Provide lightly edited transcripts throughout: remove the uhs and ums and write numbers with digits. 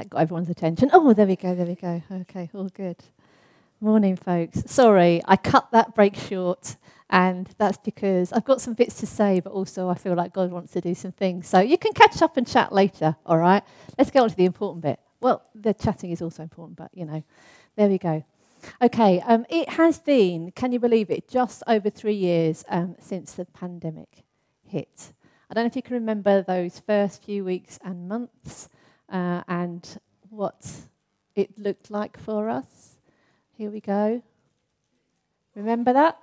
That got everyone's attention. Oh, there we go. Okay, all good. Morning, folks. Sorry, I cut that break short, and that's because I've got some bits to say, but also I feel like God wants to do some things. So you can catch up and chat later, all right? Let's get on to the important bit. Well, the chatting is also important, but, there we go. Okay, it has been, can you believe it, just over 3 years since the pandemic hit. I don't know if you can remember those first few weeks and months and what it looked like for us. Here we go. Remember that?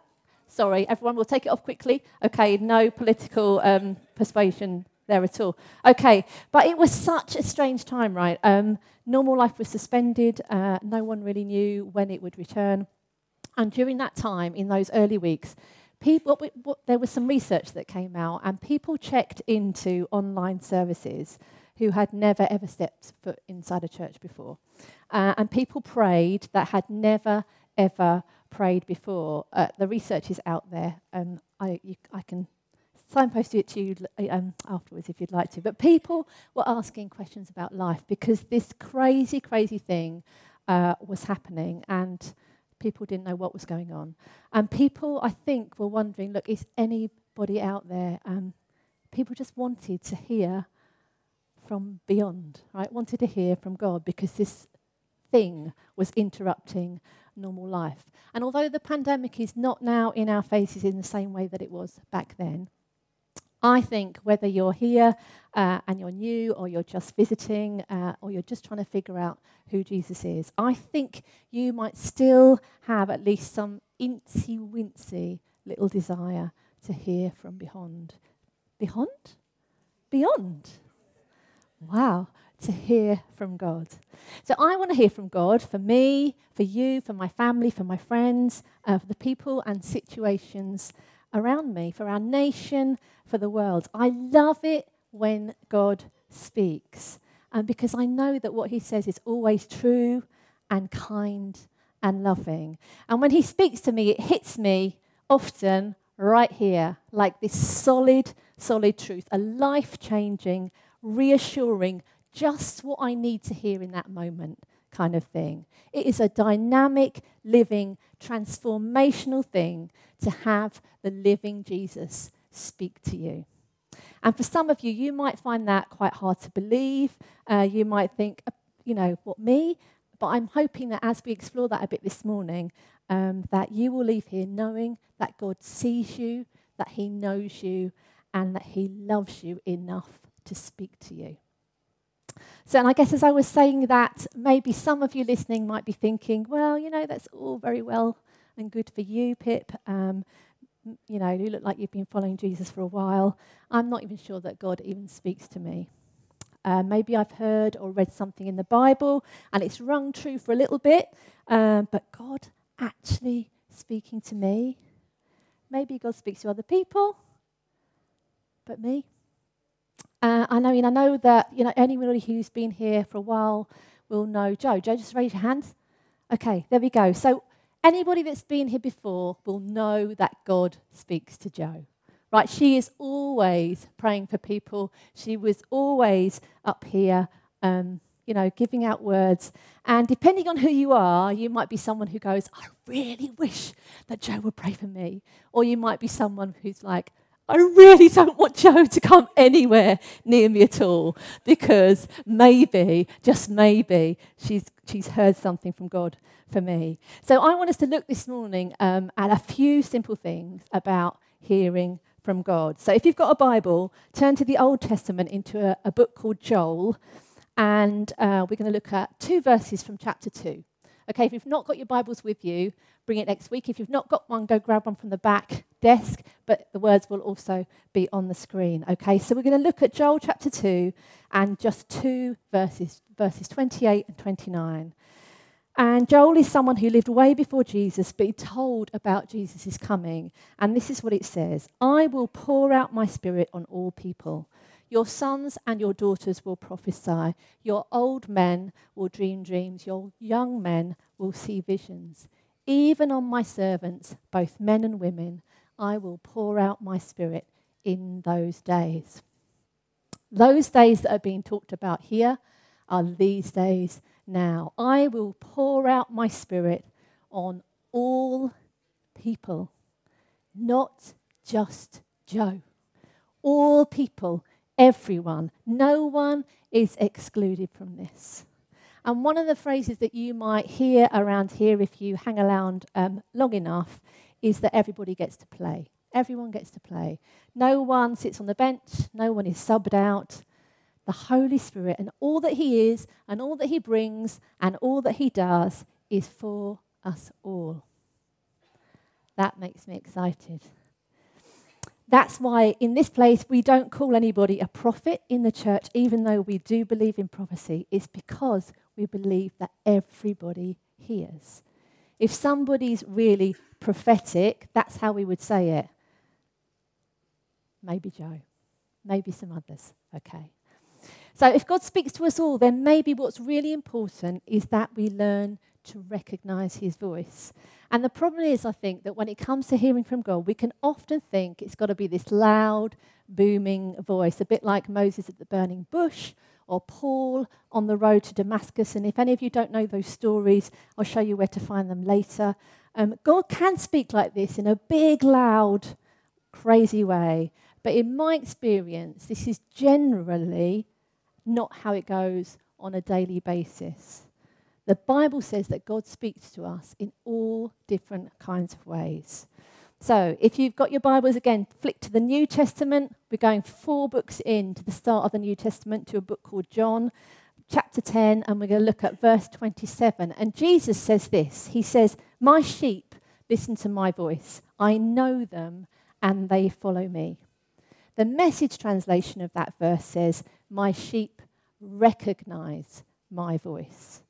Sorry, everyone, we'll take it off quickly. Okay, no political persuasion there at all. Okay, but it was such a strange time, right? Normal life was suspended. No one really knew when it would return. And during that time, in those early weeks, there was some research that came out, and people checked into online services who had never, ever stepped foot inside a church before. And people prayed that had never, ever prayed before. The research is out there. I can signpost it to you afterwards if you'd like to. But people were asking questions about life because this crazy, crazy thing was happening and people didn't know what was going on. And people, I think, were wondering, look, is anybody out there? People just wanted to hear from beyond, right? Wanted to hear from God because this thing was interrupting normal life. And although the pandemic is not now in our faces in the same way that it was back then, I think whether you're here and you're new or you're just visiting or you're just trying to figure out who Jesus is, I think you might still have at least some incy-wincy little desire to hear from beyond. Beyond? Beyond. Wow, to hear from God. So I want to hear from God for me, for you, for my family, for my friends, for the people and situations around me, for our nation, for the world. I love it when God speaks, because I know that what he says is always true and kind and loving. And when he speaks to me, it hits me often right here, like this solid, solid truth, a life-changing, reassuring, just what I need to hear in that moment kind of thing. It is a dynamic, living, transformational thing to have the living Jesus speak to you. And for some of you, you might find that quite hard to believe. You might think, what, me? But I'm hoping that as we explore that a bit this morning, that you will leave here knowing that God sees you, that he knows you, and that he loves you enough to speak to you. So, and I guess as I was saying that, maybe some of you listening might be thinking, well, that's all very well and good for you, Pip. You look like you've been following Jesus for a while. I'm not even sure that God even speaks to me. Maybe I've heard or read something in the Bible and it's rung true for a little bit, but God actually speaking to me? Maybe God speaks to other people, but me? I know that anybody who's been here for a while will know Joe. Joe, just raise your hands. Okay, there we go. So anybody that's been here before will know that God speaks to Joe. Right, she is always praying for people. She was always up here, giving out words. And depending on who you are, you might be someone who goes, I really wish that Joe would pray for me. Or you might be someone who's like, I really don't want Joe to come anywhere near me at all because maybe, just maybe, she's heard something from God for me. So I want us to look this morning at a few simple things about hearing from God. So if you've got a Bible, turn to the Old Testament into a book called Joel, and we're going to look at two verses from chapter 2. Okay, if you've not got your Bibles with you, bring it next week. If you've not got one, go grab one from the back desk, but the words will also be on the screen. Okay, so we're going to look at Joel chapter 2 and just two verses 28 and 29. And Joel is someone who lived way before Jesus, but he told about Jesus' coming. And this is what it says, I will pour out my spirit on all people. Your sons and your daughters will prophesy. Your old men will dream dreams. Your young men will see visions. Even on my servants, both men and women, I will pour out my spirit in those days. Those days that are being talked about here are these days now. I will pour out my Spirit on all people, not just Joe. All people, everyone, no one is excluded from this. And one of the phrases that you might hear around here if you hang around long enough is that everybody gets to play. Everyone gets to play. No one sits on the bench. No one is subbed out. The Holy Spirit and all that he is and all that he brings and all that he does is for us all. That makes me excited. That's why in this place we don't call anybody a prophet in the church, even though we do believe in prophecy. It's because we believe that everybody hears. If somebody's really prophetic, that's how we would say it. Maybe Joe, maybe some others. Okay. So if God speaks to us all, then maybe what's really important is that we learn to recognize his voice. And the problem is, I think, that when it comes to hearing from God, we can often think it's got to be this loud, booming voice, a bit like Moses at the burning bush or Paul on the road to Damascus. And if any of you don't know those stories, I'll show you where to find them later. God can speak like this in a big, loud, crazy way. But in my experience, this is generally not how it goes on a daily basis. The Bible says that God speaks to us in all different kinds of ways. So if you've got your Bibles, again, flick to the New Testament. We're going 4 books in to the start of the New Testament to a book called John, chapter 10, and we're going to look at verse 27. And Jesus says this. He says, "My sheep listen to my voice. I know them and they follow me." The Message translation of that verse says, "My sheep recognize my voice."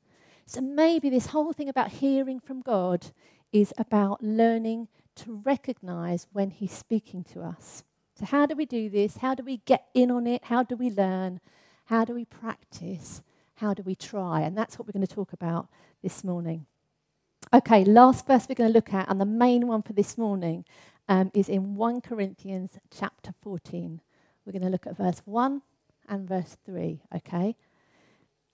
So maybe this whole thing about hearing from God is about learning to recognize when he's speaking to us. So how do we do this? How do we get in on it? How do we learn? How do we practice? How do we try? And that's what we're going to talk about this morning. Okay, last verse we're going to look at, and the main one for this morning is in 1 Corinthians chapter 14. We're going to look at verse 1 and verse 3, okay?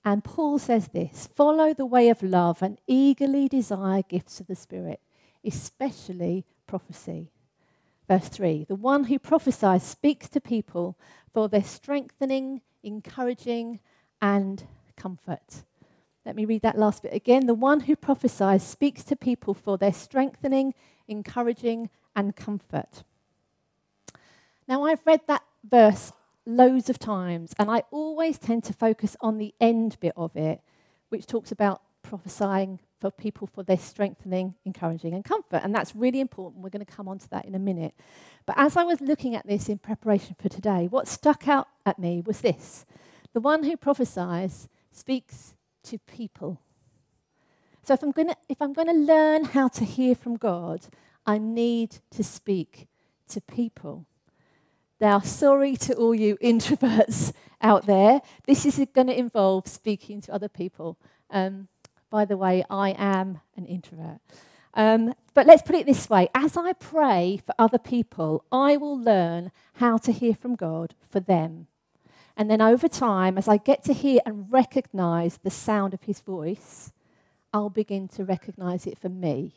And Paul says this, "Follow the way of love and eagerly desire gifts of the Spirit, especially prophecy." Verse 3, "The one who prophesies speaks to people for their strengthening, encouraging, and comfort." Let me read that last bit again. "The one who prophesies speaks to people for their strengthening, encouraging, and comfort." Now, I've read that verse loads of times, and I always tend to focus on the end bit of it, which talks about prophesying for people for their strengthening, encouraging, and comfort. And that's really important. We're going to come on to that in a minute. But as I was looking at this in preparation for today, what stuck out at me was this: the one who prophesies speaks to people. So if I'm going to learn how to hear from God, I need to speak to people. Now, sorry to all you introverts out there. This is going to involve speaking to other people. By the way, I am an introvert. But let's put it this way. As I pray for other people, I will learn how to hear from God for them. And then over time, as I get to hear and recognize the sound of his voice, I'll begin to recognize it for me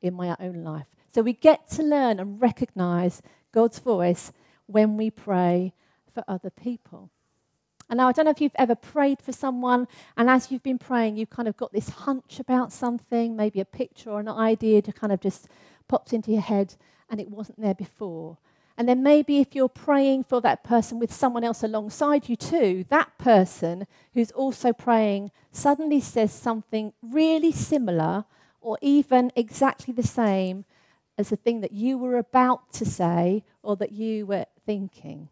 in my own life. So we get to learn and recognize God's voice when we pray for other people. And now, I don't know if you've ever prayed for someone, and as you've been praying, you've kind of got this hunch about something, maybe a picture or an idea to kind of just pops into your head, and it wasn't there before. And then maybe if you're praying for that person with someone else alongside you too, that person who's also praying suddenly says something really similar or even exactly the same as the thing that you were about to say or that you were thinking.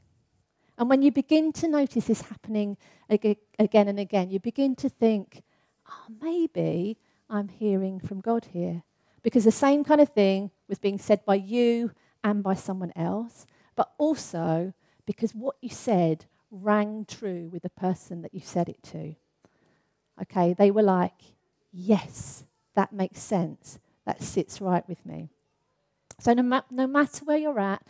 And when you begin to notice this happening again and again, you begin to think, oh, maybe I'm hearing from God here. Because the same kind of thing was being said by you and by someone else, but also because what you said rang true with the person that you said it to. Okay, they were like, yes, that makes sense. That sits right with me. So no matter where you're at,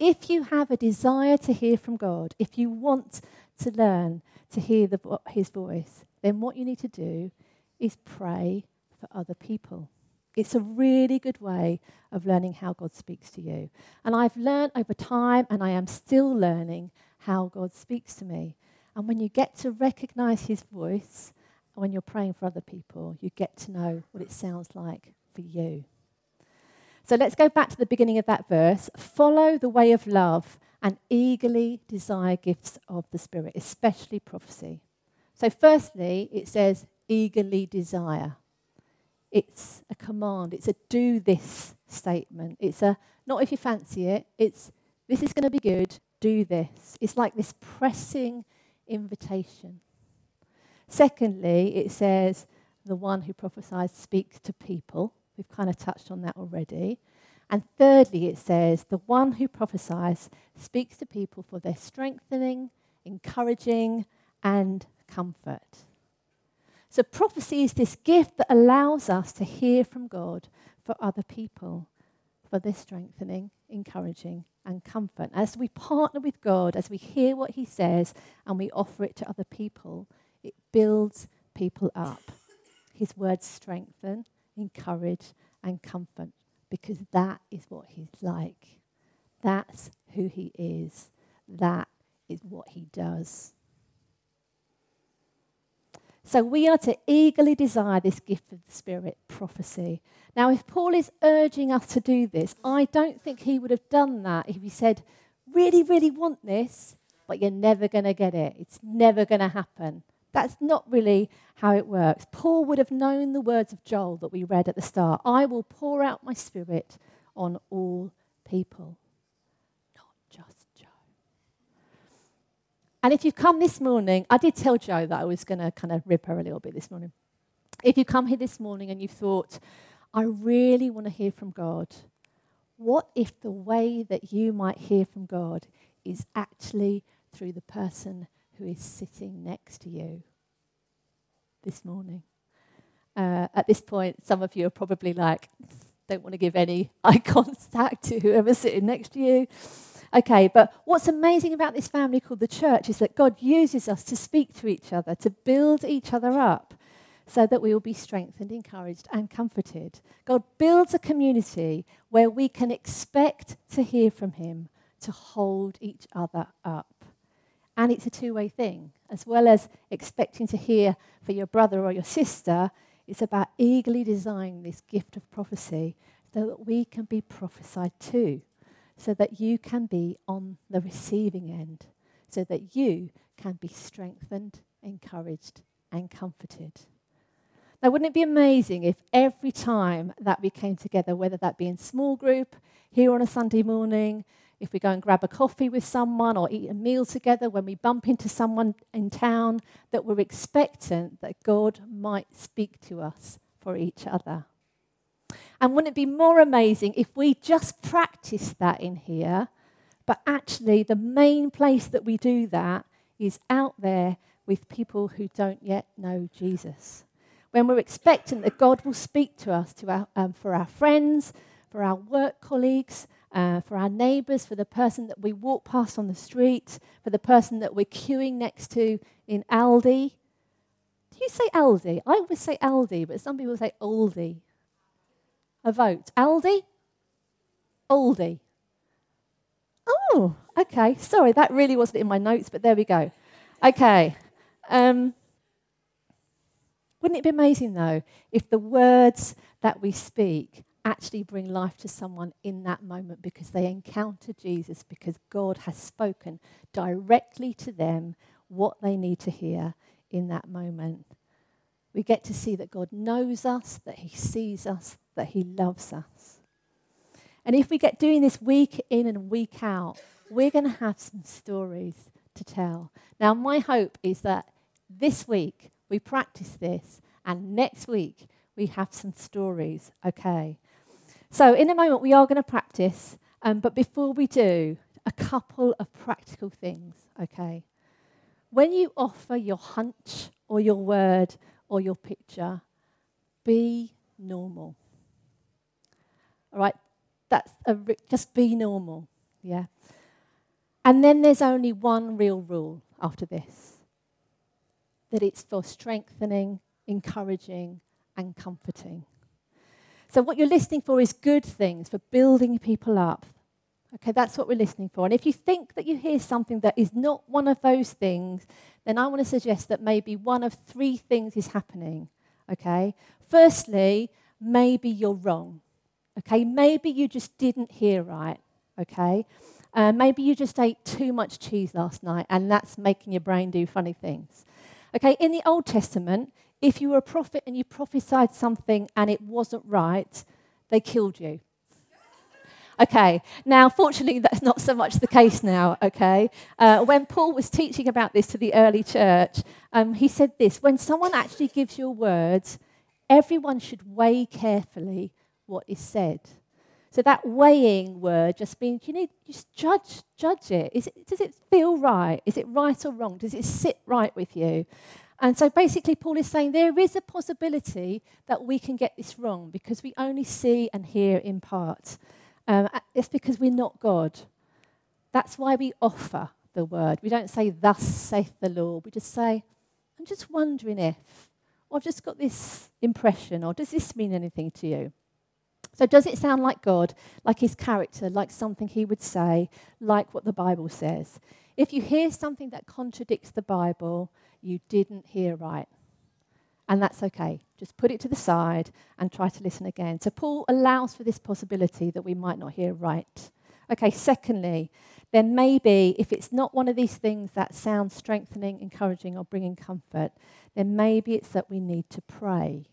if you have a desire to hear from God, if you want to learn to hear his voice, then what you need to do is pray for other people. It's a really good way of learning how God speaks to you. And I've learned over time, and I am still learning how God speaks to me. And when you get to recognize his voice, when you're praying for other people, you get to know what it sounds like for you. So let's go back to the beginning of that verse. Follow the way of love and eagerly desire gifts of the Spirit, especially prophecy. So firstly, it says eagerly desire. It's a command. It's a do this statement. It's a not if you fancy it. It's this is going to be good, do this. It's like this pressing invitation. Secondly, it says the one who prophesies speaks to people. We've kind of touched on that already. And thirdly, it says, the one who prophesies speaks to people for their strengthening, encouraging, and comfort. So prophecy is this gift that allows us to hear from God for other people, for their strengthening, encouraging, and comfort. As we partner with God, as we hear what he says, and we offer it to other people, it builds people up. His words strengthen, encourage, and comfort, because that is what he's like. That's who he is. That is what he does. So we are to eagerly desire this gift of the Spirit, prophecy. Now, if Paul is urging us to do this, I don't think he would have done that if he said, really, really want this, but you're never going to get it. It's never going to happen. That's not really how it works. Paul would have known the words of Joel that we read at the start. I will pour out my Spirit on all people, not just Joe. And if you've come this morning, I did tell Joe that I was going to kind of rip her a little bit this morning. If you come here this morning and you thought, I really want to hear from God, what if the way that you might hear from God is actually through the person who is sitting next to you this morning? At this point, some of you are probably like, don't want to give any eye contact to whoever's sitting next to you. Okay, but what's amazing about this family called the church is that God uses us to speak to each other, to build each other up, so that we will be strengthened, encouraged, and comforted. God builds a community where we can expect to hear from him, to hold each other up. And it's a two-way thing. As well as expecting to hear for your brother or your sister, it's about eagerly desiring this gift of prophecy so that we can be prophesied to, so that you can be on the receiving end, so that you can be strengthened, encouraged, and comforted. Now, wouldn't it be amazing if every time that we came together, whether that be in small group, here on a Sunday morning, if we go and grab a coffee with someone or eat a meal together, when we bump into someone in town, that we're expectant that God might speak to us for each other. And wouldn't it be more amazing if we just practice that in here, but actually the main place that we do that is out there with people who don't yet know Jesus. When we're expectant that God will speak to us for our friends, for our work colleagues, for our neighbours, for the person that we walk past on the street, for the person that we're queuing next to in Aldi. Do you say Aldi? I always say Aldi, but some people say Aldi. A vote. Aldi? Aldi. Oh, okay. Sorry, that really wasn't in my notes, but there we go. Okay. Wouldn't it be amazing, though, if the words that we speak actually bring life to someone in that moment because they encounter Jesus, because God has spoken directly to them what they need to hear in that moment. We get to see that God knows us, that he sees us, that he loves us. And if we get doing this week in and week out, we're going to have some stories to tell. Now, my hope is that this week we practice this, and next week we have some stories, okay? So in a moment, we are going to practice, but before we do, a couple of practical things, okay? When you offer your hunch or your word or your picture, be normal. All right? That's just be normal, yeah? And then there's only one real rule, after this. That it's for strengthening, encouraging, and comforting. So what you're listening for is good things, for building people up. Okay, that's what we're listening for. And if you think that you hear something that is not one of those things, then I want to suggest that maybe one of three things is happening. Okay, firstly, maybe you're wrong. Okay, maybe you just didn't hear right. Okay, maybe you just ate too much cheese last night and that's making your brain do funny things. Okay, in the Old Testament, if you were a prophet and you prophesied something and it wasn't right, they killed you. Okay, now fortunately that's not so much the case now, okay? When Paul was teaching about this to the early church, he said this, when someone actually gives you a word, everyone should weigh carefully what is said. So that weighing word just means you need to just judge it. Does it feel right? Is it right or wrong? Does it sit right with you? And so basically Paul is saying there is a possibility that we can get this wrong because we only see and hear in part. It's because we're not God. That's why we offer the word. We don't say, thus saith the Lord. We just say, I'm just wondering if, or I've just got this impression, or does this mean anything to you? So does it sound like God, like his character, like something he would say, like what the Bible says? If you hear something that contradicts the Bible, you didn't hear right. And that's okay. Just put it to the side and try to listen again. So Paul allows for this possibility that we might not hear right. Okay, secondly, then maybe if it's not one of these things that sounds strengthening, encouraging, or bringing comfort, then maybe it's that we need to pray.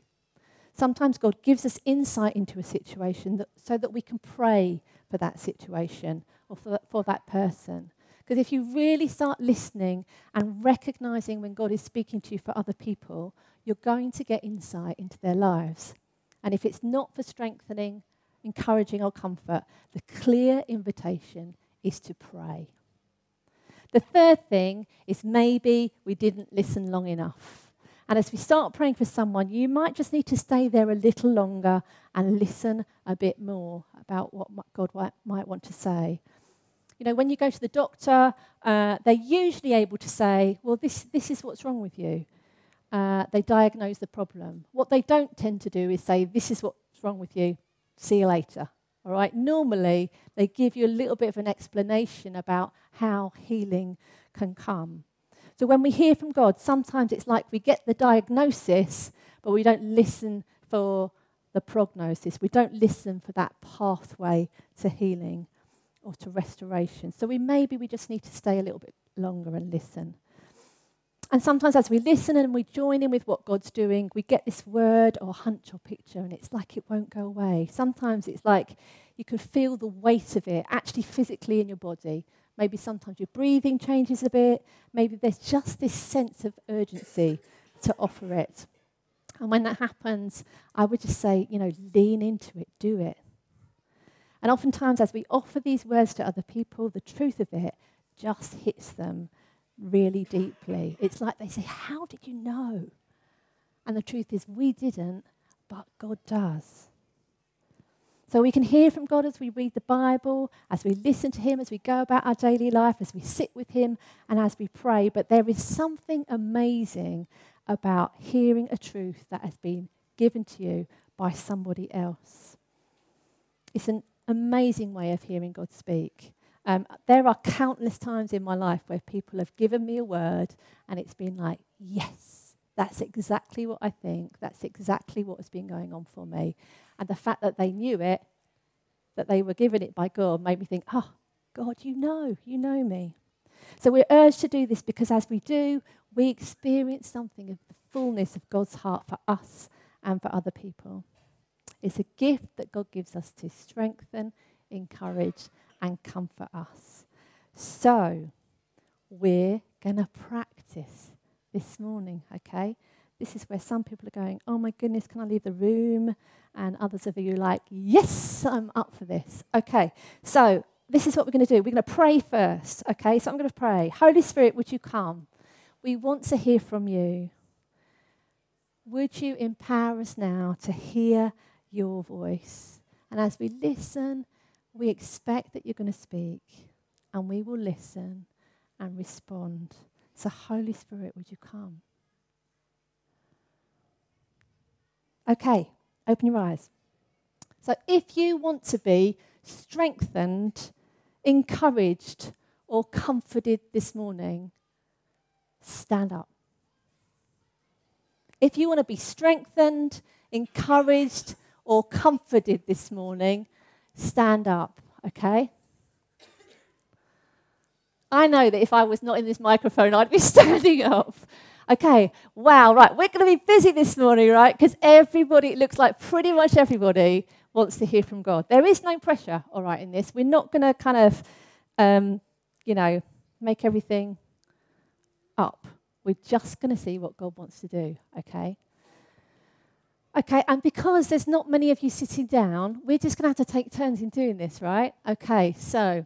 Sometimes God gives us insight into a situation so that we can pray for that situation or for that person. Because if you really start listening and recognizing when God is speaking to you for other people, you're going to get insight into their lives. And if it's not for strengthening, encouraging, or comfort, the clear invitation is to pray. The third thing is maybe we didn't listen long enough. And as we start praying for someone, you might just need to stay there a little longer and listen a bit more about what God might want to say. You know, when you go to the doctor, they're usually able to say, well, this is what's wrong with you. They diagnose the problem. What they don't tend to do is say, this is what's wrong with you. See you later. All right? Normally, they give you a little bit of an explanation about how healing can come. So when we hear from God, sometimes it's like we get the diagnosis, but we don't listen for the prognosis. We don't listen for that pathway to healing or to restoration. So we just need to stay a little bit longer and listen. And sometimes as we listen and we join in with what God's doing, we get this word or hunch or picture, and it's like it won't go away. Sometimes it's like you can feel the weight of it actually physically in your body. Maybe sometimes your breathing changes a bit. Maybe there's just this sense of urgency to offer it. And when that happens, I would just say, you know, lean into it, do it. And oftentimes as we offer these words to other people, the truth of it just hits them really deeply. It's like they say, how did you know? And the truth is we didn't, but God does. So we can hear from God as we read the Bible, as we listen to him, as we go about our daily life, as we sit with him, and as we pray. But there is something amazing about hearing a truth that has been given to you by somebody else. It's an amazing way of hearing God speak. There are countless times in my life where people have given me a word and it's been like, yes, that's exactly what I think. That's exactly what has been going on for me. And the fact that they knew it, that they were given it by God, made me think, oh, God, you know me. So we're urged to do this because as we do, we experience something of the fullness of God's heart for us and for other people. It's a gift that God gives us to strengthen, encourage, and comfort us. So we're going to practice this morning, okay? This is where some people are going, oh my goodness, can I leave the room? And others of you are like, yes, I'm up for this. Okay, so this is what we're going to do. We're going to pray first, okay? So I'm going to pray. Holy Spirit, would you come? We want to hear from you. Would you empower us now to hear your voice? And as we listen, we expect that you're going to speak, and we will listen and respond So Holy Spirit, would you come? Okay, open your eyes. So if you want to be strengthened, encouraged, or comforted this morning, stand up. If you want to be strengthened, encouraged, or comforted this morning, stand up, okay? I know that if I was not in this microphone, I'd be standing up. Okay, wow, right, we're going to be busy this morning, right? Because everybody, it looks like pretty much everybody wants to hear from God. There is no pressure, all right, in this. We're not going to kind of, make everything up. We're just going to see what God wants to do, okay? Okay, and because there's not many of you sitting down, we're just going to have to take turns in doing this, right? Okay, so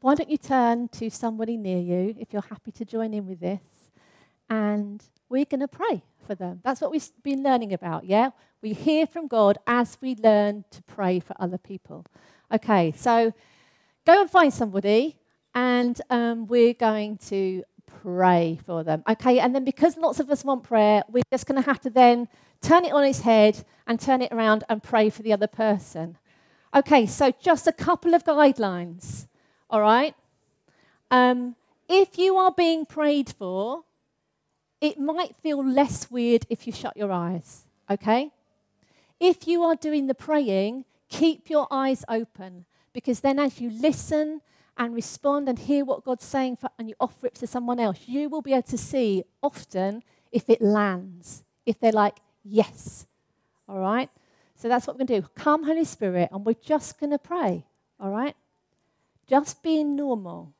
why don't you turn to somebody near you, if you're happy to join in with this, and we're going to pray for them. That's what we've been learning about, yeah? We hear from God as we learn to pray for other people. Okay, so go and find somebody, and we're going to pray for them. Okay, and then because lots of us want prayer, we're just going to have to then turn it on its head and turn it around and pray for the other person. Okay, so just a couple of guidelines. All right? If you are being prayed for, it might feel less weird if you shut your eyes, okay? If you are doing the praying, keep your eyes open, because then as you listen and respond and hear what God's saying and you offer it to someone else, you will be able to see often if it lands, if they're like, yes, all right? So that's what we're going to do. Come, Holy Spirit, and we're just going to pray, all right? Just being normal.